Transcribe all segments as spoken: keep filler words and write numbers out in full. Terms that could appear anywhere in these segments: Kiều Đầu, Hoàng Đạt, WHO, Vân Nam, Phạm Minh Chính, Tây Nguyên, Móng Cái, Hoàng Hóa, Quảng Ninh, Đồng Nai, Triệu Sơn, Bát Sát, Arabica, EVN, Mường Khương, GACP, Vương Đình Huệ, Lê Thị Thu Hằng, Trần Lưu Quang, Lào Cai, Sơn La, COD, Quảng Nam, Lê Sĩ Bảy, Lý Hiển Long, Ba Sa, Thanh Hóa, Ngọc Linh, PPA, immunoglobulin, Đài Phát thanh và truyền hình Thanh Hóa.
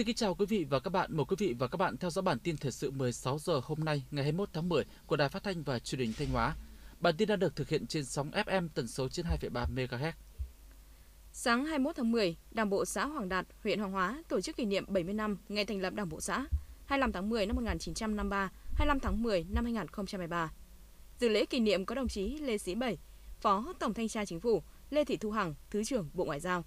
Xin kính chào quý vị và các bạn. Mời quý vị và các bạn theo dõi bản tin thời sự mười sáu giờ hôm nay, ngày hai mươi mốt tháng mười của Đài Phát thanh và truyền hình Thanh Hóa. Bản tin đã được thực hiện trên sóng ép em tần số trên hai phẩy ba mê ga héc. Sáng hai mươi mốt tháng mười, Đảng bộ xã Hoàng Đạt, huyện Hoàng Hóa tổ chức kỷ niệm bảy mươi năm ngày thành lập Đảng bộ xã, hai mươi lăm tháng mười năm một nghìn chín trăm năm mươi ba, hai mươi lăm tháng mười năm hai nghìn không trăm mười ba. Dự lễ kỷ niệm có đồng chí Lê Sĩ Bảy, Phó Tổng Thanh tra Chính phủ, Lê Thị Thu Hằng, Thứ trưởng Bộ Ngoại giao.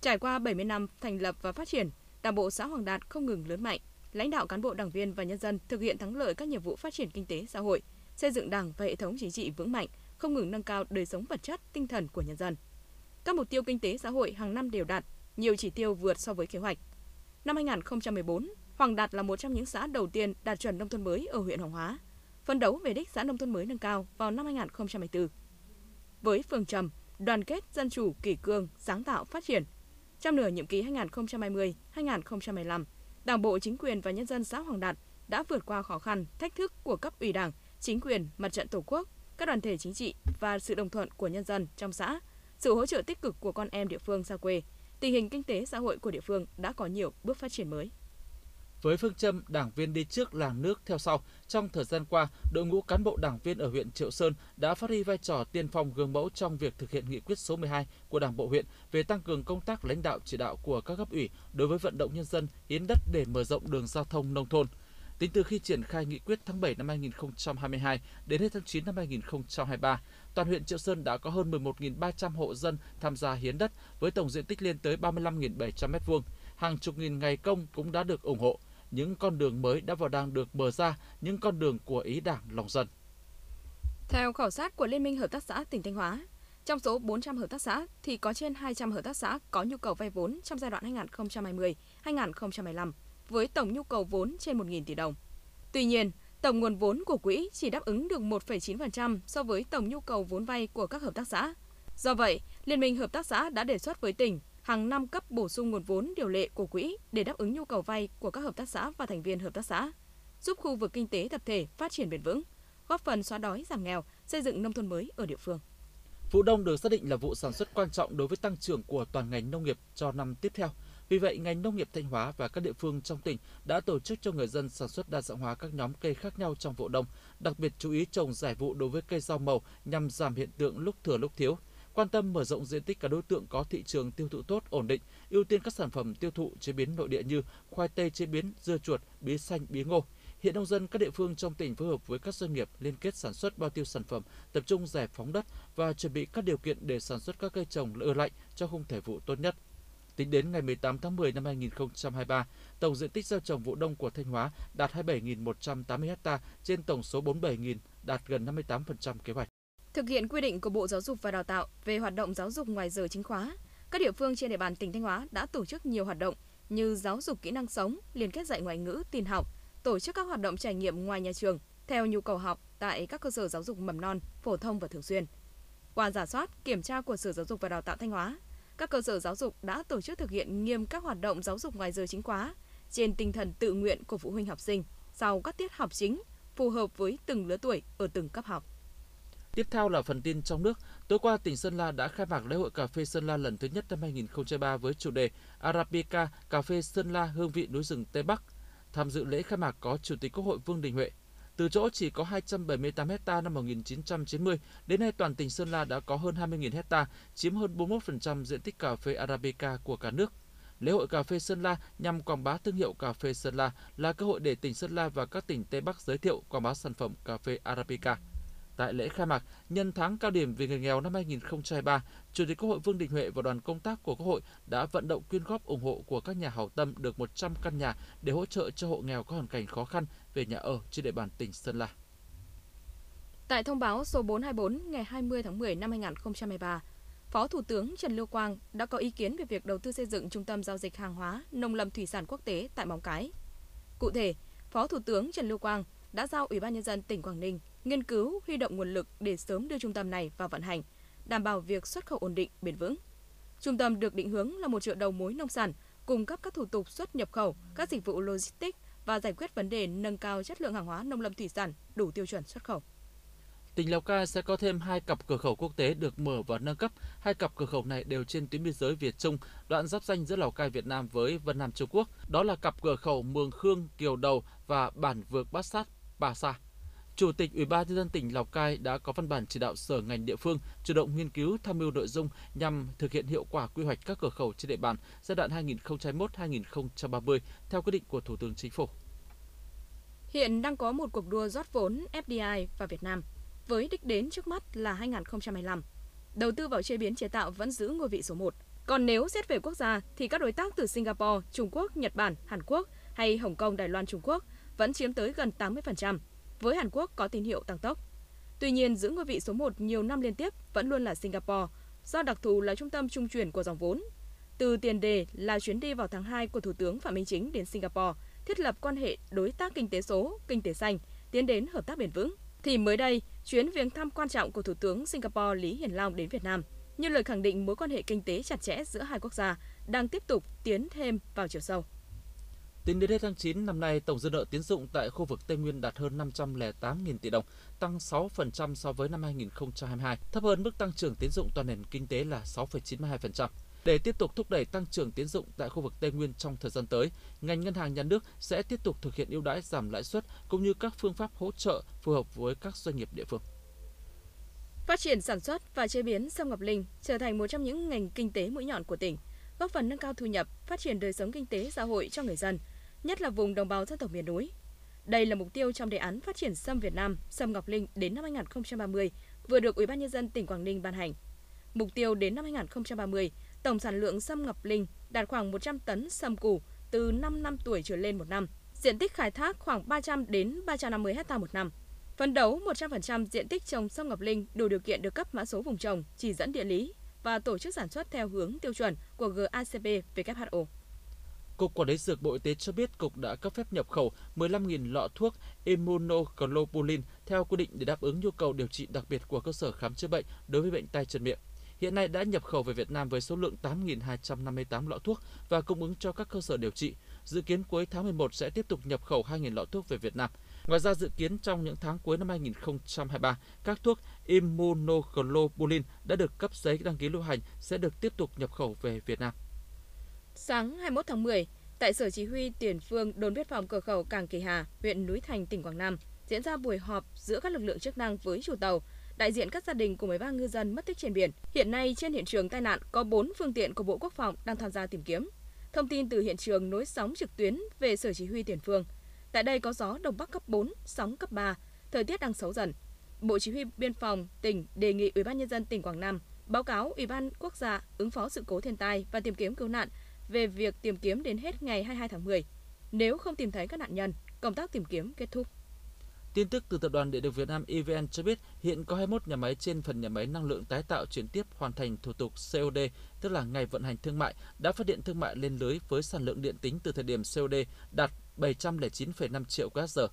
Trải qua bảy mươi năm thành lập và phát triển, Đảng bộ xã Hoàng Đạt không ngừng lớn mạnh, lãnh đạo cán bộ đảng viên và nhân dân thực hiện thắng lợi các nhiệm vụ phát triển kinh tế xã hội, xây dựng Đảng và hệ thống chính trị vững mạnh, không ngừng nâng cao đời sống vật chất, tinh thần của nhân dân. Các mục tiêu kinh tế xã hội hàng năm đều đạt, nhiều chỉ tiêu vượt so với kế hoạch. Năm hai nghìn không trăm mười bốn, Hoàng Đạt là một trong những xã đầu tiên đạt chuẩn nông thôn mới ở huyện Hoàng Hóa, phấn đấu về đích xã nông thôn mới nâng cao vào năm hai nghìn không trăm mười bốn. Với phương châm đoàn kết, dân chủ, kỷ cương, sáng tạo, phát triển, trong nửa nhiệm kỳ hai nghìn không trăm hai mươi đến hai nghìn không trăm hai mươi lăm, Đảng bộ, chính quyền và nhân dân xã Hoàng Đạt đã vượt qua khó khăn, thách thức của cấp ủy Đảng, chính quyền, mặt trận Tổ quốc, các đoàn thể chính trị và sự đồng thuận của nhân dân trong xã, sự hỗ trợ tích cực của con em địa phương xa quê, tình hình kinh tế xã hội của địa phương đã có nhiều bước phát triển mới. Với phương châm đảng viên đi trước, làng nước theo sau, trong thời gian qua, đội ngũ cán bộ đảng viên ở huyện Triệu Sơn đã phát huy vai trò tiên phong gương mẫu trong việc thực hiện nghị quyết số mười hai của Đảng bộ huyện về tăng cường công tác lãnh đạo chỉ đạo của các cấp ủy đối với vận động nhân dân hiến đất để mở rộng đường giao thông nông thôn. Tính từ khi triển khai nghị quyết tháng bảy năm hai nghìn không trăm hai mươi hai đến hết tháng chín năm hai nghìn không trăm hai mươi ba, toàn huyện Triệu Sơn đã có hơn mười một nghìn ba trăm hộ dân tham gia hiến đất với tổng diện tích lên tới ba mươi lăm nghìn bảy trăm mét vuông. Hàng chục nghìn ngày công cũng đã được ủng hộ. Những con đường mới đã và đang được mở ra, những con đường của ý Đảng, lòng dân. Theo khảo sát của Liên minh Hợp tác xã tỉnh Thanh Hóa, trong số bốn trăm hợp tác xã thì có trên hai trăm hợp tác xã có nhu cầu vay vốn trong giai đoạn hai nghìn không trăm hai mươi đến hai nghìn không trăm hai mươi lăm với tổng nhu cầu vốn trên một nghìn tỷ đồng. Tuy nhiên, tổng nguồn vốn của quỹ chỉ đáp ứng được một phẩy chín phần trăm so với tổng nhu cầu vốn vay của các hợp tác xã. Do vậy, Liên minh Hợp tác xã đã đề xuất với tỉnh hàng năm cấp bổ sung nguồn vốn điều lệ của quỹ để đáp ứng nhu cầu vay của các hợp tác xã và thành viên hợp tác xã, giúp khu vực kinh tế tập thể phát triển bền vững, góp phần xóa đói giảm nghèo, xây dựng nông thôn mới ở địa phương. Vụ đông được xác định là vụ sản xuất quan trọng đối với tăng trưởng của toàn ngành nông nghiệp cho năm tiếp theo. Vì vậy, ngành nông nghiệp Thanh Hóa và các địa phương trong tỉnh đã tổ chức cho người dân sản xuất đa dạng hóa các nhóm cây khác nhau trong vụ đông, đặc biệt chú ý trồng giải vụ đối với cây rau màu nhằm giảm hiện tượng lúc thừa lúc thiếu, quan tâm mở rộng diện tích các đối tượng có thị trường tiêu thụ tốt ổn định, ưu tiên các sản phẩm tiêu thụ chế biến nội địa như khoai tây chế biến, dưa chuột, bí xanh, bí ngô. Hiện nông dân các địa phương trong tỉnh phối hợp với các doanh nghiệp liên kết sản xuất bao tiêu sản phẩm, tập trung giải phóng đất và chuẩn bị các điều kiện để sản xuất các cây trồng ưa lạnh cho khung thể vụ tốt nhất. Tính đến ngày mười tám tháng mười năm hai nghìn không trăm hai mươi ba, tổng diện tích gieo trồng vụ đông của Thanh Hóa đạt hai mươi bảy nghìn một trăm tám mươi ha trên tổng số bốn mươi bảy nghìn, đạt gần năm mươi tám phần trăm kế hoạch. Thực hiện quy định của Bộ Giáo dục và Đào tạo về hoạt động giáo dục ngoài giờ chính khóa, các địa phương trên địa bàn tỉnh Thanh Hóa đã tổ chức nhiều hoạt động như giáo dục kỹ năng sống, liên kết dạy ngoại ngữ, tin học, tổ chức các hoạt động trải nghiệm ngoài nhà trường theo nhu cầu học tại các cơ sở giáo dục mầm non, phổ thông và thường xuyên. Qua rà soát, kiểm tra của Sở Giáo dục và Đào tạo Thanh Hóa, các cơ sở giáo dục đã tổ chức thực hiện nghiêm các hoạt động giáo dục ngoài giờ chính khóa trên tinh thần tự nguyện của phụ huynh học sinh sau các tiết học chính, phù hợp với từng lứa tuổi ở từng cấp học. Tiếp theo là phần tin trong nước. Tối qua, tỉnh Sơn La đã khai mạc lễ hội cà phê Sơn La lần thứ nhất năm hai nghìn không trăm hai mươi ba với chủ đề Arabica, cà phê Sơn La hương vị núi rừng Tây Bắc. Tham dự lễ khai mạc có Chủ tịch Quốc hội Vương Đình Huệ. Từ chỗ chỉ có hai trăm bảy mươi tám hectare năm một nghìn chín trăm chín mươi, đến nay toàn tỉnh Sơn La đã có hơn hai mươi nghìn hectare, chiếm hơn bốn mươi mốt phần trăm diện tích cà phê Arabica của cả nước. Lễ hội cà phê Sơn La nhằm quảng bá thương hiệu cà phê Sơn La, là cơ hội để tỉnh Sơn La và các tỉnh Tây Bắc giới thiệu quảng bá sản phẩm cà phê Arabica. Tại lễ khai mạc, nhân tháng cao điểm vì người nghèo năm hai nghìn không trăm hai mươi ba, Chủ tịch Quốc hội Vương Đình Huệ và đoàn công tác của Quốc hội đã vận động quyên góp ủng hộ của các nhà hảo tâm được một trăm căn nhà để hỗ trợ cho hộ nghèo có hoàn cảnh khó khăn về nhà ở trên địa bàn tỉnh Sơn La. Tại thông báo số bốn trăm hai mươi bốn ngày hai mươi tháng mười năm hai nghìn không trăm hai mươi ba, Phó Thủ tướng Trần Lưu Quang đã có ý kiến về việc đầu tư xây dựng trung tâm giao dịch hàng hóa nông lâm thủy sản quốc tế tại Móng Cái. Cụ thể, Phó Thủ tướng Trần Lưu Quang đã giao Ủy ban Nhân dân tỉnh Quảng Ninh nghiên cứu huy động nguồn lực để sớm đưa trung tâm này vào vận hành, đảm bảo việc xuất khẩu ổn định, bền vững. Trung tâm được định hướng là một chợ đầu mối nông sản, cung cấp các thủ tục xuất nhập khẩu, các dịch vụ logistics và giải quyết vấn đề nâng cao chất lượng hàng hóa nông lâm thủy sản đủ tiêu chuẩn xuất khẩu. tỉnh Lào Cai sẽ có thêm hai cặp cửa khẩu quốc tế được mở và nâng cấp. Hai cặp cửa khẩu này đều trên tuyến biên giới Việt-Trung, đoạn giáp ranh giữa Lào Cai Việt Nam với Vân Nam Trung Quốc. Đó là cặp cửa khẩu Mường Khương, Kiều Đầu và bản vượt Bát Sát, Ba Sa. Chủ tịch Ủy ban nhân dân tỉnh Lào Cai đã có văn bản chỉ đạo sở ngành địa phương chủ động nghiên cứu tham mưu nội dung nhằm thực hiện hiệu quả quy hoạch các cửa khẩu trên địa bàn giai đoạn hai nghìn không trăm hai mươi mốt đến hai nghìn không trăm ba mươi theo quyết định của Thủ tướng Chính phủ. Hiện đang có một cuộc đua rót vốn ép đê i vào Việt Nam với đích đến trước mắt là hai nghìn không trăm hai mươi lăm. Đầu tư vào chế biến chế tạo vẫn giữ ngôi vị số một. Còn nếu xét về quốc gia thì các đối tác từ Singapore, Trung Quốc, Nhật Bản, Hàn Quốc hay Hồng Kông, Đài Loan, Trung Quốc vẫn chiếm tới gần tám mươi phần trăm. Với Hàn Quốc có tín hiệu tăng tốc. Tuy nhiên, giữ ngôi vị số một nhiều năm liên tiếp vẫn luôn là Singapore, do đặc thù là trung tâm trung chuyển của dòng vốn. Từ tiền đề là chuyến đi vào tháng hai của Thủ tướng Phạm Minh Chính đến Singapore, thiết lập quan hệ đối tác kinh tế số, kinh tế xanh, tiến đến hợp tác bền vững. Thì mới đây, chuyến viếng thăm quan trọng của Thủ tướng Singapore Lý Hiển Long đến Việt Nam, như lời khẳng định mối quan hệ kinh tế chặt chẽ giữa hai quốc gia đang tiếp tục tiến thêm vào chiều sâu. Tính đến hết tháng chín năm nay, tổng dư nợ tín dụng tại khu vực Tây Nguyên đạt hơn năm trăm lẻ tám nghìn tỷ đồng, tăng sáu phần trăm so với năm hai nghìn không trăm hai mươi hai, thấp hơn mức tăng trưởng tín dụng toàn nền kinh tế là sáu phẩy chín mươi hai phần trăm. Để tiếp tục thúc đẩy tăng trưởng tín dụng tại khu vực Tây Nguyên trong thời gian tới, ngành ngân hàng nhà nước sẽ tiếp tục thực hiện ưu đãi giảm lãi suất cũng như các phương pháp hỗ trợ phù hợp với các doanh nghiệp địa phương. Phát triển sản xuất và chế biến sâm Ngọc Linh trở thành một trong những ngành kinh tế mũi nhọn của tỉnh, góp phần nâng cao thu nhập, phát triển đời sống kinh tế xã hội cho người dân, nhất là vùng đồng bào dân tộc miền núi. Đây là mục tiêu trong đề án phát triển sâm Việt Nam, sâm Ngọc Linh đến năm hai nghìn không trăm ba mươi vừa được Ủy ban nhân dân tỉnh Quảng Ninh ban hành. Mục tiêu đến năm hai nghìn không trăm ba mươi, tổng sản lượng sâm Ngọc Linh đạt khoảng một trăm tấn sâm củ từ năm năm tuổi trở lên một năm, diện tích khai thác khoảng ba trăm đến ba trăm năm mươi héc-ta một năm. Phấn đấu một trăm phần trăm diện tích trồng sâm Ngọc Linh đủ điều kiện được cấp mã số vùng trồng, chỉ dẫn địa lý và tổ chức sản xuất theo hướng tiêu chuẩn của giê a xê pê vê kép hát o. Cục Quản lý Dược Bộ Y tế cho biết Cục đã cấp phép nhập khẩu mười lăm nghìn lọ thuốc immunoglobulin theo quy định để đáp ứng nhu cầu điều trị đặc biệt của cơ sở khám chữa bệnh đối với bệnh tay chân miệng. Hiện nay đã nhập khẩu về Việt Nam với số lượng tám nghìn hai trăm năm mươi tám lọ thuốc và cung ứng cho các cơ sở điều trị. Dự kiến cuối tháng mười một sẽ tiếp tục nhập khẩu hai nghìn lọ thuốc về Việt Nam. Ngoài ra dự kiến trong những tháng cuối năm hai nghìn không trăm hai mươi ba, các thuốc immunoglobulin đã được cấp giấy đăng ký lưu hành sẽ được tiếp tục nhập khẩu về Việt Nam. Sáng hai mươi mốt tháng mười, tại Sở Chỉ huy Tiền phương Đồn Biên phòng Cửa khẩu Cảng Kỳ Hà, huyện Núi Thành, tỉnh Quảng Nam, diễn ra buổi họp giữa các lực lượng chức năng với chủ tàu, đại diện các gia đình của mười ba ngư dân mất tích trên biển. Hiện nay, trên hiện trường tai nạn có bốn phương tiện của Bộ Quốc phòng đang tham gia tìm kiếm. Thông tin từ hiện trường nối sóng trực tuyến về Sở Chỉ huy Tiền phương. Tại đây có gió Đông Bắc cấp bốn, sóng cấp ba, thời tiết đang xấu dần. Bộ Chỉ huy Biên phòng tỉnh đề nghị Ủy ban nhân dân tỉnh Quảng Nam báo cáo Ủy ban Quốc gia ứng phó sự cố thiên tai và tìm kiếm cứu nạn về việc tìm kiếm đến hết ngày hai mươi hai tháng mười. Nếu không tìm thấy các nạn nhân, công tác tìm kiếm kết thúc. Tin tức từ Tập đoàn Điện lực Việt Nam e vê en cho biết hiện có hai mươi mốt nhà máy trên phần nhà máy năng lượng tái tạo chuyển tiếp hoàn thành thủ tục xê o đê, tức là ngày vận hành thương mại, đã phát điện thương mại lên lưới với sản lượng điện tính từ thời điểm xê o đê đạt bảy trăm lẻ chín phẩy năm triệu ki lô oát giờ.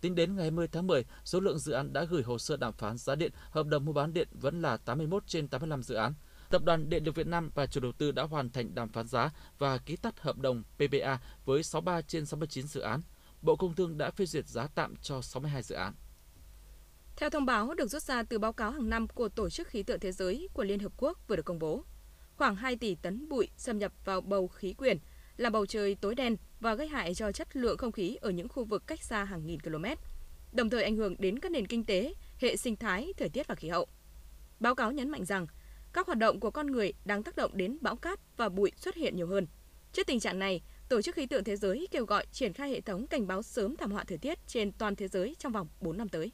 Tính đến ngày hai mươi tháng mười, số lượng dự án đã gửi hồ sơ đàm phán giá điện, hợp đồng mua bán điện vẫn là tám mươi mốt trên tám mươi lăm dự án. Tập đoàn Điện lực Việt Nam và chủ đầu tư đã hoàn thành đàm phán giá và ký tắt hợp đồng pê pê a với sáu mươi ba trên sáu mươi chín dự án. Bộ Công Thương đã phê duyệt giá tạm cho sáu mươi hai dự án. Theo thông báo được rút ra từ báo cáo hàng năm của Tổ chức Khí tượng Thế giới của Liên Hợp Quốc vừa được công bố, khoảng hai tỷ tấn bụi xâm nhập vào bầu khí quyển, làm bầu trời tối đen và gây hại cho chất lượng không khí ở những khu vực cách xa hàng nghìn km, đồng thời ảnh hưởng đến các nền kinh tế, hệ sinh thái, thời tiết và khí hậu. Báo cáo nhấn mạnh rằng, các hoạt động của con người đang tác động đến bão cát và bụi xuất hiện nhiều hơn. Trước tình trạng này, Tổ chức Khí tượng Thế giới kêu gọi triển khai hệ thống cảnh báo sớm thảm họa thời tiết trên toàn thế giới trong vòng bốn năm tới.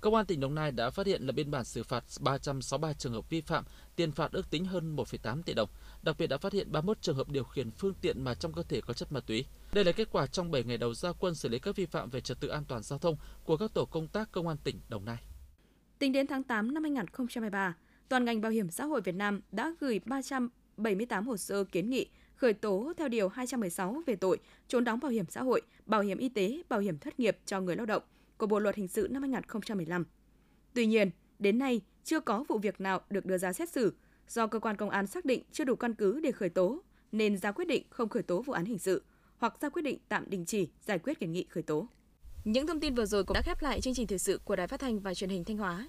Công an tỉnh Đồng Nai đã phát hiện lập biên bản xử phạt ba trăm sáu mươi ba trường hợp vi phạm, tiền phạt ước tính hơn một phẩy tám tỷ đồng. Đặc biệt đã phát hiện ba mươi mốt trường hợp điều khiển phương tiện mà trong cơ thể có chất ma túy. Đây là kết quả trong bảy ngày đầu ra quân xử lý các vi phạm về trật tự an toàn giao thông của các tổ công tác Công an tỉnh Đồng Nai. Tính đến tháng tám năm hai nghìn không trăm hai mươi ba, toàn ngành Bảo hiểm xã hội Việt Nam đã gửi ba trăm bảy mươi tám hồ sơ kiến nghị khởi tố theo Điều hai trăm mười sáu về tội trốn đóng bảo hiểm xã hội, bảo hiểm y tế, bảo hiểm thất nghiệp cho người lao động của Bộ Luật Hình sự năm hai nghìn không trăm mười lăm. Tuy nhiên, đến nay chưa có vụ việc nào được đưa ra xét xử do cơ quan công an xác định chưa đủ căn cứ để khởi tố nên ra quyết định không khởi tố vụ án hình sự hoặc ra quyết định tạm đình chỉ giải quyết kiến nghị khởi tố. Những thông tin vừa rồi cũng đã khép lại chương trình thời sự của Đài Phát thanh và Truyền hình Thanh Hóa.